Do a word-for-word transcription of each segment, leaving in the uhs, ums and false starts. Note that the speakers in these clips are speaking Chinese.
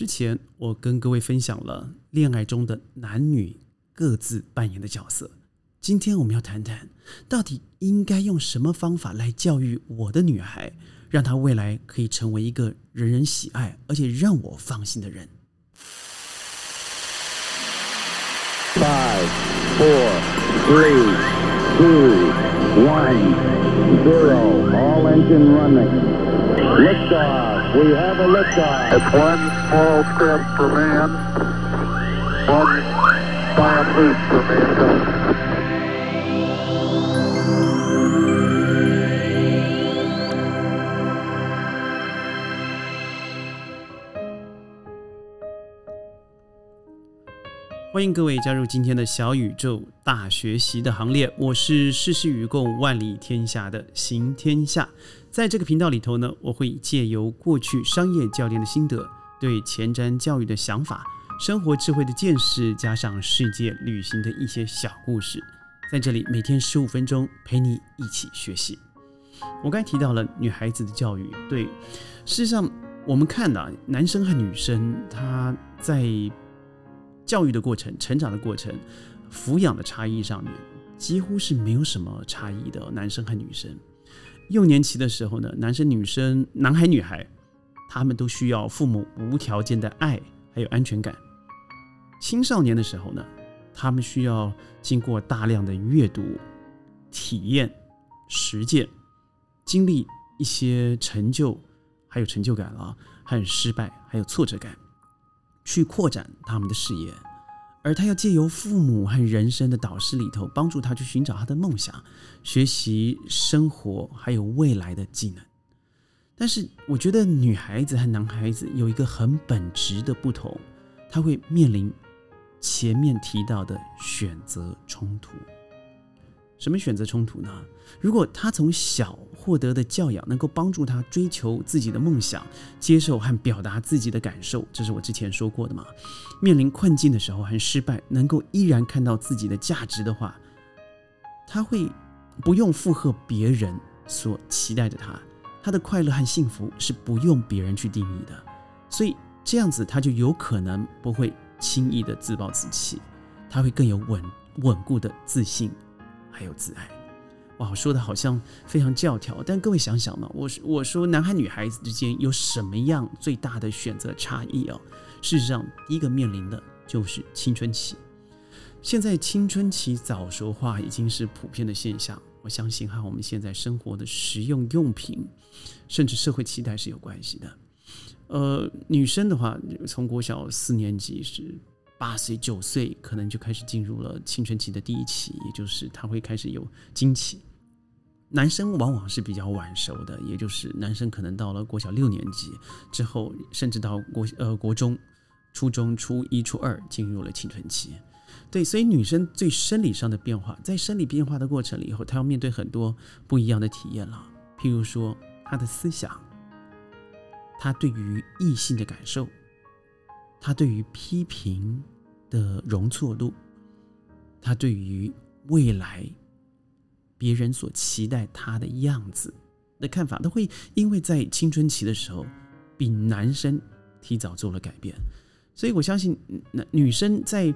之前我跟各位分享了恋爱中的男女各自扮演的角色，今天我们要谈谈到底应该用什么方法来教育我的女孩，让她未来可以成为一个人人喜爱而且让我放心的人。five, four, three, two, one, zero, all engine running.Liftoff. We have a liftoff. It's one small step for man, one giant leap for mankind. 欢迎各位加入今天的小宇宙大学习的行列，我是世事与共万里天下的行天下。在这个频道里头呢，我会借由过去商业教练的心得，对前瞻教育的想法，生活智慧的见识，加上世界旅行的一些小故事，在这里每天十五分钟陪你一起学习。我刚才提到了女孩子的教育，对，事实上我们看啊，男生和女生他在教育的过程、成长的过程、抚养的差异上面，几乎是没有什么差异的，男生和女生。幼年期的时候呢，男生女生、男孩女孩，他们都需要父母无条件的爱还有安全感。青少年的时候呢，他们需要经过大量的阅读、体验、实践，经历一些成就还有成就感啊，还有失败还有挫折感，去扩展他们的视野。而他要借由父母和人生的导师里头，帮助他去寻找他的梦想，学习生活还有未来的技能。但是我觉得女孩子和男孩子有一个很本质的不同，他会面临前面提到的选择冲突。什么选择冲突呢？如果他从小获得的教养能够帮助他追求自己的梦想，接受和表达自己的感受，这是我之前说过的嘛。面临困境的时候和失败，能够依然看到自己的价值的话，他会不用附和别人所期待的他，他的快乐和幸福是不用别人去定义的。所以这样子他就有可能不会轻易的自暴自弃，他会更有 稳, 稳固的自信。还有自爱。哇，说的好像非常教条，但各位想想嘛， 我, 我说男孩女孩子之间有什么样最大的选择差异啊？事实上，第一个面临的就是青春期。现在青春期早熟化已经是普遍的现象，我相信和我们现在生活的实用用品，甚至社会期待是有关系的。呃，女生的话，从国小四年级是。八岁九岁可能就开始进入了青春期的第一期，也就是他会开始有经期。男生往往是比较晚熟的，也就是男生可能到了国小六年级之后，甚至到 国,、呃、国中、初中、初一、初二进入了青春期。对，所以女生最生理上的变化，在生理变化的过程里以后，她要面对很多不一样的体验了，譬如说她的思想，她对于异性的感受，他对于批评的容错度，他对于未来别人所期待他的样子的看法，都会因为在青春期的时候比男生提早做了改变。所以我相信女生在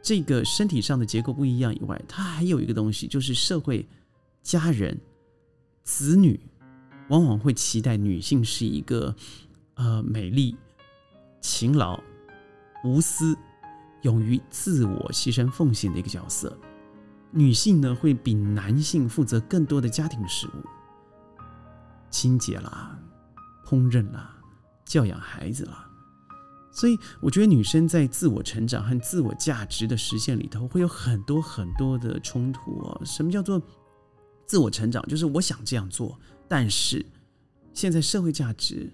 这个身体上的结构不一样以外，她还有一个东西，就是社会、家人、子女往往会期待女性是一个、呃、美丽、勤劳、无私、勇于自我牺牲奉献的一个角色。女性呢，会比男性负责更多的家庭事务，清洁啦、烹饪啦、教养孩子啦。所以我觉得女生在自我成长和自我价值的实现里头，会有很多很多的冲突哦。什么叫做自我成长？就是我想这样做，但是现在社会价值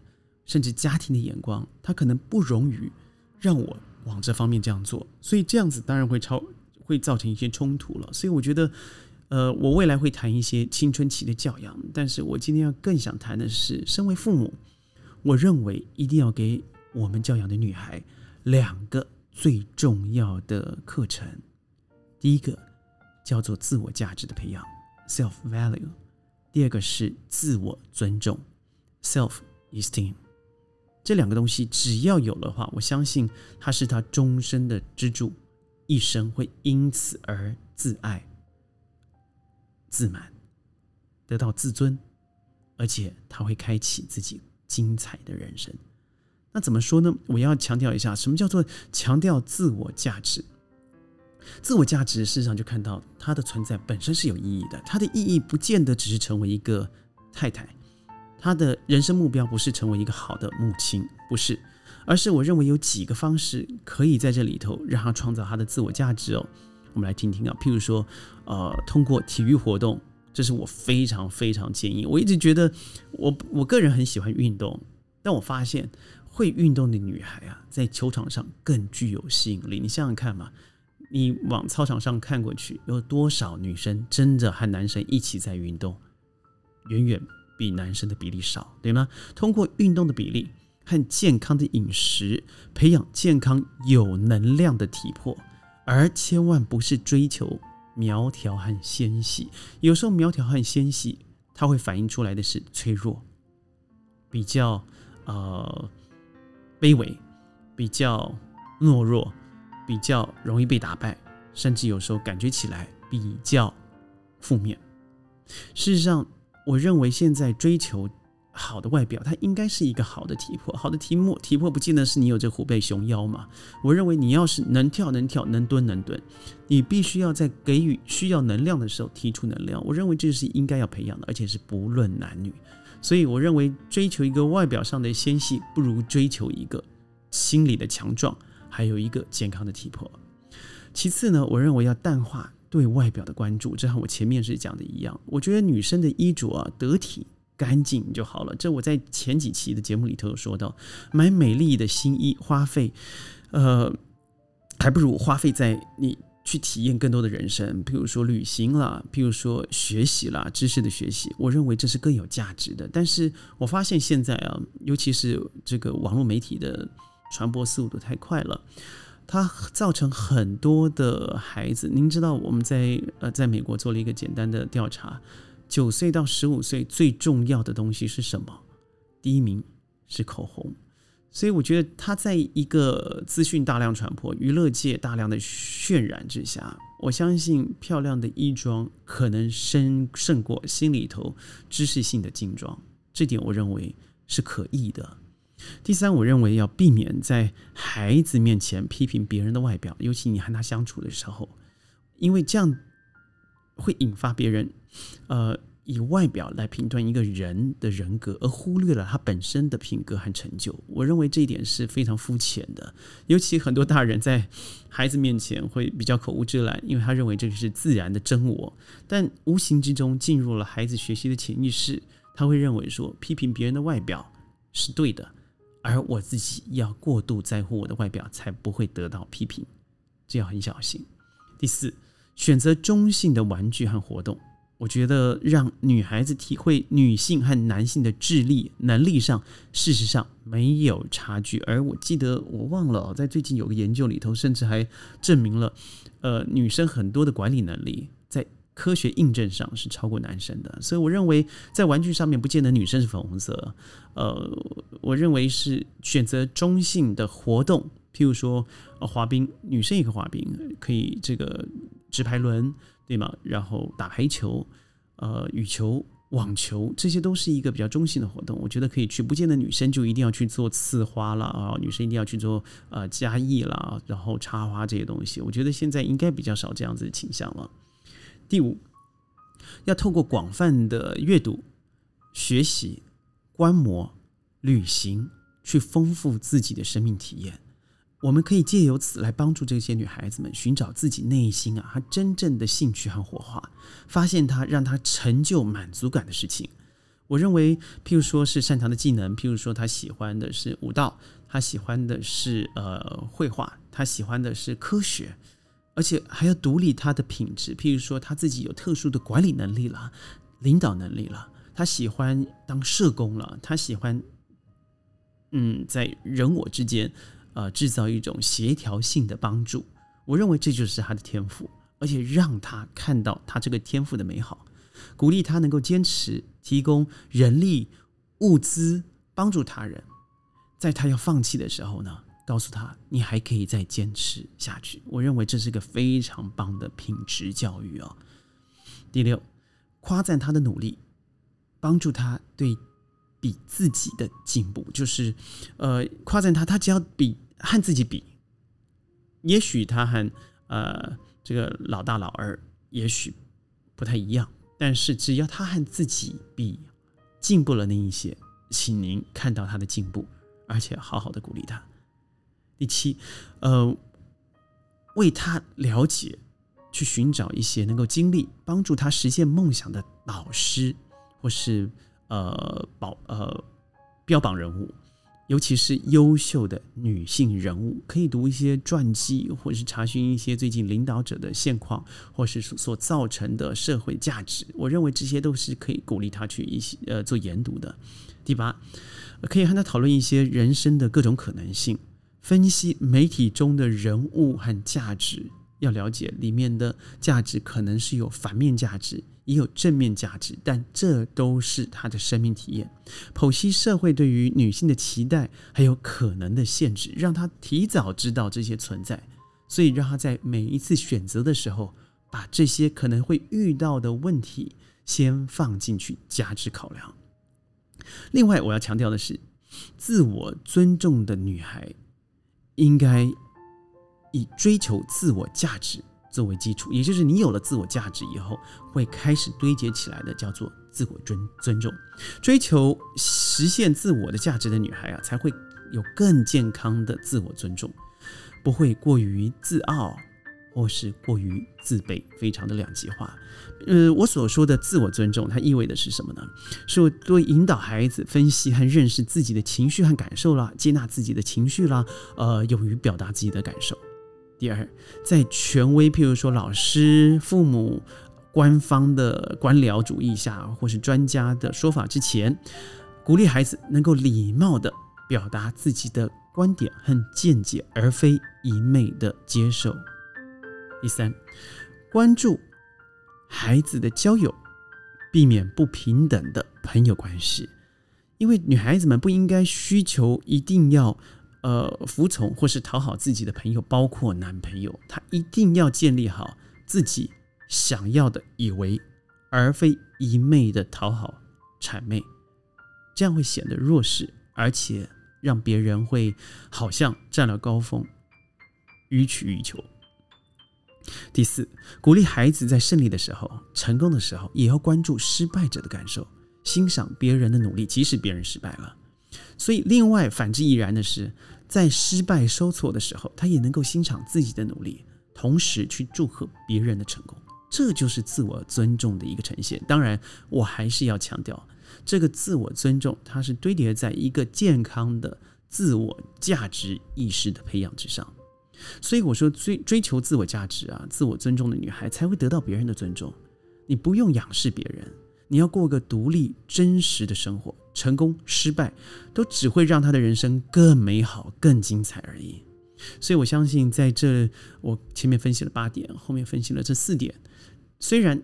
甚至家庭的眼光，他可能不容许让我往这方面这样做，所以这样子当然 会, 超会造成一些冲突了。所以我觉得、呃、我未来会谈一些青春期的教养，但是我今天要更想谈的是，身为父母，我认为一定要给我们教养的女孩两个最重要的课程。第一个叫做自我价值的培养 self value， 第二个是自我尊重 self esteem。这两个东西只要有的话，我相信它是他终身的支柱，一生会因此而自爱、自满，得到自尊，而且他会开启自己精彩的人生。那怎么说呢？我要强调一下，什么叫做强调自我价值？自我价值事实上就看到它的存在本身是有意义的，它的意义不见得只是成为一个太太，她的人生目标不是成为一个好的母亲，不是，而是我认为有几个方式可以在这里头让她创造她的自我价值哦。我们来听听啊，譬如说，呃，通过体育活动，这是我非常非常建议。我一直觉得我我个人很喜欢运动，但我发现会运动的女孩啊，在球场上更具有吸引力。你想想看嘛。你往操场上看过去，有多少女生真的和男生一起在运动，远远比男生的比例少，对吗？通过运动的比例和健康的饮食，培养健康有能量的体魄，而千万不是追求苗条和纤细。有时候苗条和纤细，它会反映出来的是脆弱，比较呃卑微，比较懦弱，比较容易被打败，甚至有时候感觉起来比较负面。事实上，我认为现在追求好的外表，它应该是一个好的体魄。好的体魄，体魄不见得是你有这虎背熊腰嘛。我认为你要是能跳能跳，能蹲能蹲，你必须要在给予需要能量的时候提出能量。我认为这是应该要培养的，而且是不论男女。所以我认为追求一个外表上的纤细，不如追求一个心理的强壮，还有一个健康的体魄。其次呢，我认为要淡化对外表的关注，这和我前面是讲的一样。我觉得女生的衣着啊，得体干净就好了。这我在前几期的节目里头有说到，买美丽的新衣花费，呃，还不如花费在你去体验更多的人生，譬如说旅行啦，譬如说学习啦，知识的学习，我认为这是更有价值的。但是我发现现在啊，尤其是这个网络媒体的传播速度太快了，它造成很多的孩子，您知道我们在呃在美国做了一个简单的调查，九岁到十五岁最重要的东西是什么？第一名是口红。所以我觉得它在一个资讯大量传播、娱乐界大量的渲染之下，我相信漂亮的衣装可能胜胜过心里头知识性的精装，这点我认为是可以的。第三，我认为要避免在孩子面前批评别人的外表，尤其你和他相处的时候，因为这样会引发别人呃，以外表来评断一个人的人格，而忽略了他本身的品格和成就。我认为这一点是非常肤浅的，尤其很多大人在孩子面前会比较口无遮拦，因为他认为这是自然的真我，但无形之中进入了孩子学习的潜意识，他会认为说批评别人的外表是对的，而我自己要过度在乎我的外表，才不会得到批评，这要很小心。第四，选择中性的玩具和活动，我觉得让女孩子体会女性和男性的智力能力上，事实上没有差距。而我记得我忘了，在最近有个研究里头，甚至还证明了，呃，女生很多的管理能力在科学印证上是超过男生的。所以我认为在玩具上面不见得女生是粉红色，呃，我认为是选择中性的活动，譬如说、呃、滑冰，女生也可以滑冰，可以这个直排轮，对吗？然后打排球、呃、羽球、网球，这些都是一个比较中性的活动，我觉得可以去，不见得女生就一定要去做刺花啦、啊、女生一定要去做呃家艺啦，然后插花这些东西，我觉得现在应该比较少这样子的倾向了。第五，要透过广泛的阅读、学习、观摩、旅行，去丰富自己的生命体验。我们可以借由此来帮助这些女孩子们寻找自己内心啊，她真正的兴趣和火花，发现她让她成就满足感的事情。我认为，譬如说是擅长的技能，譬如说她喜欢的是舞蹈，她喜欢的是呃绘画，她喜欢的是科学。而且还要独立他的品质，譬如说他自己有特殊的管理能力了、领导能力了，他喜欢当社工了，他喜欢嗯，在人我之间、呃、制造一种协调性的帮助。我认为这就是他的天赋，而且让他看到他这个天赋的美好，鼓励他能够坚持，提供人力、物资，帮助他人。在他要放弃的时候呢，告诉他你还可以再坚持下去。我认为这是个非常棒的品质教育哦。第六，夸赞他的努力，帮助他对比自己的进步，就是呃夸赞他，他只要比和自己比，也许他和呃这个老大老二也许不太一样，但是只要他和自己比进步了那一些，请您看到他的进步，而且好好的鼓励他。第七，呃，为他了解，去寻找一些能够经历帮助他实现梦想的导师，或是呃保呃标榜人物，尤其是优秀的女性人物，可以读一些传记，或是查询一些最近领导者的现况，或是所造成的社会价值。我认为这些都是可以鼓励他去一些呃做研读的。第八，可以和他讨论一些人生的各种可能性。分析媒体中的人物和价值，要了解里面的价值可能是有反面价值，也有正面价值，但这都是他的生命体验。剖析社会对于女性的期待，还有可能的限制，让他提早知道这些存在，所以让他在每一次选择的时候，把这些可能会遇到的问题先放进去加之考量。另外，我要强调的是，自我尊重的女孩应该以追求自我价值作为基础，也就是你有了自我价值以后，会开始堆积起来的，叫做自我尊重。追求实现自我的价值的女孩啊，才会有更健康的自我尊重，不会过于自傲或是过于自卑，非常的两极化。呃，我所说的自我尊重，它意味的是什么呢？是我多引导孩子分析和认识自己的情绪和感受啦，接纳自己的情绪啦，呃，勇于表达自己的感受。第二，在权威，譬如说老师、父母、官方的官僚主义下，或是专家的说法之前，鼓励孩子能够礼貌的表达自己的观点和见解，而非一昧的接受。第三，关注孩子的交友，避免不平等的朋友关系。因为女孩子们不应该需求一定要呃服从或是讨好自己的朋友，包括男朋友，她一定要建立好自己想要的以为，而非一昧的讨好谄媚，这样会显得弱势，而且让别人会好像占了高峰，予取予求。第四，鼓励孩子在胜利的时候、成功的时候，也要关注失败者的感受，欣赏别人的努力，即使别人失败了。所以另外反之亦然的是，在失败受挫的时候，他也能够欣赏自己的努力，同时去祝贺别人的成功。这就是自我尊重的一个呈现。当然，我还是要强调，这个自我尊重它是堆叠在一个健康的自我价值意识的培养之上。所以我说 追, 追求自我价值啊，自我尊重的女孩才会得到别人的尊重。你不用仰视别人，你要过个独立真实的生活，成功失败都只会让她的人生更美好更精彩而已。所以我相信在这，我前面分析了八点，后面分析了这四点，虽然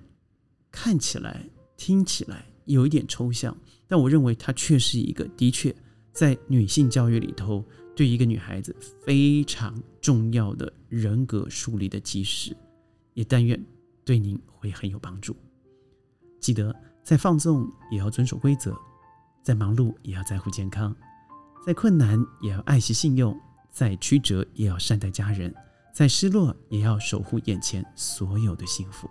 看起来听起来有一点抽象，但我认为它却是一个的确在女性教育里头对一个女孩子非常重要的人格树立的基石，也但愿对您会很有帮助。记得在放纵也要遵守规则，在忙碌也要在乎健康，在困难也要爱惜信用，在曲折也要善待家人，在失落也要守护眼前所有的幸福。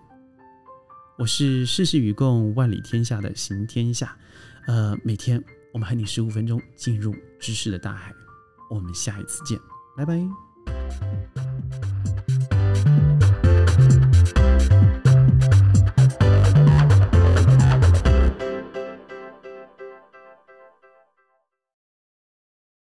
我是世事与共万里天下的行天下，呃，每天我们和你十五分钟进入知识的大海，我们下一次见，拜拜。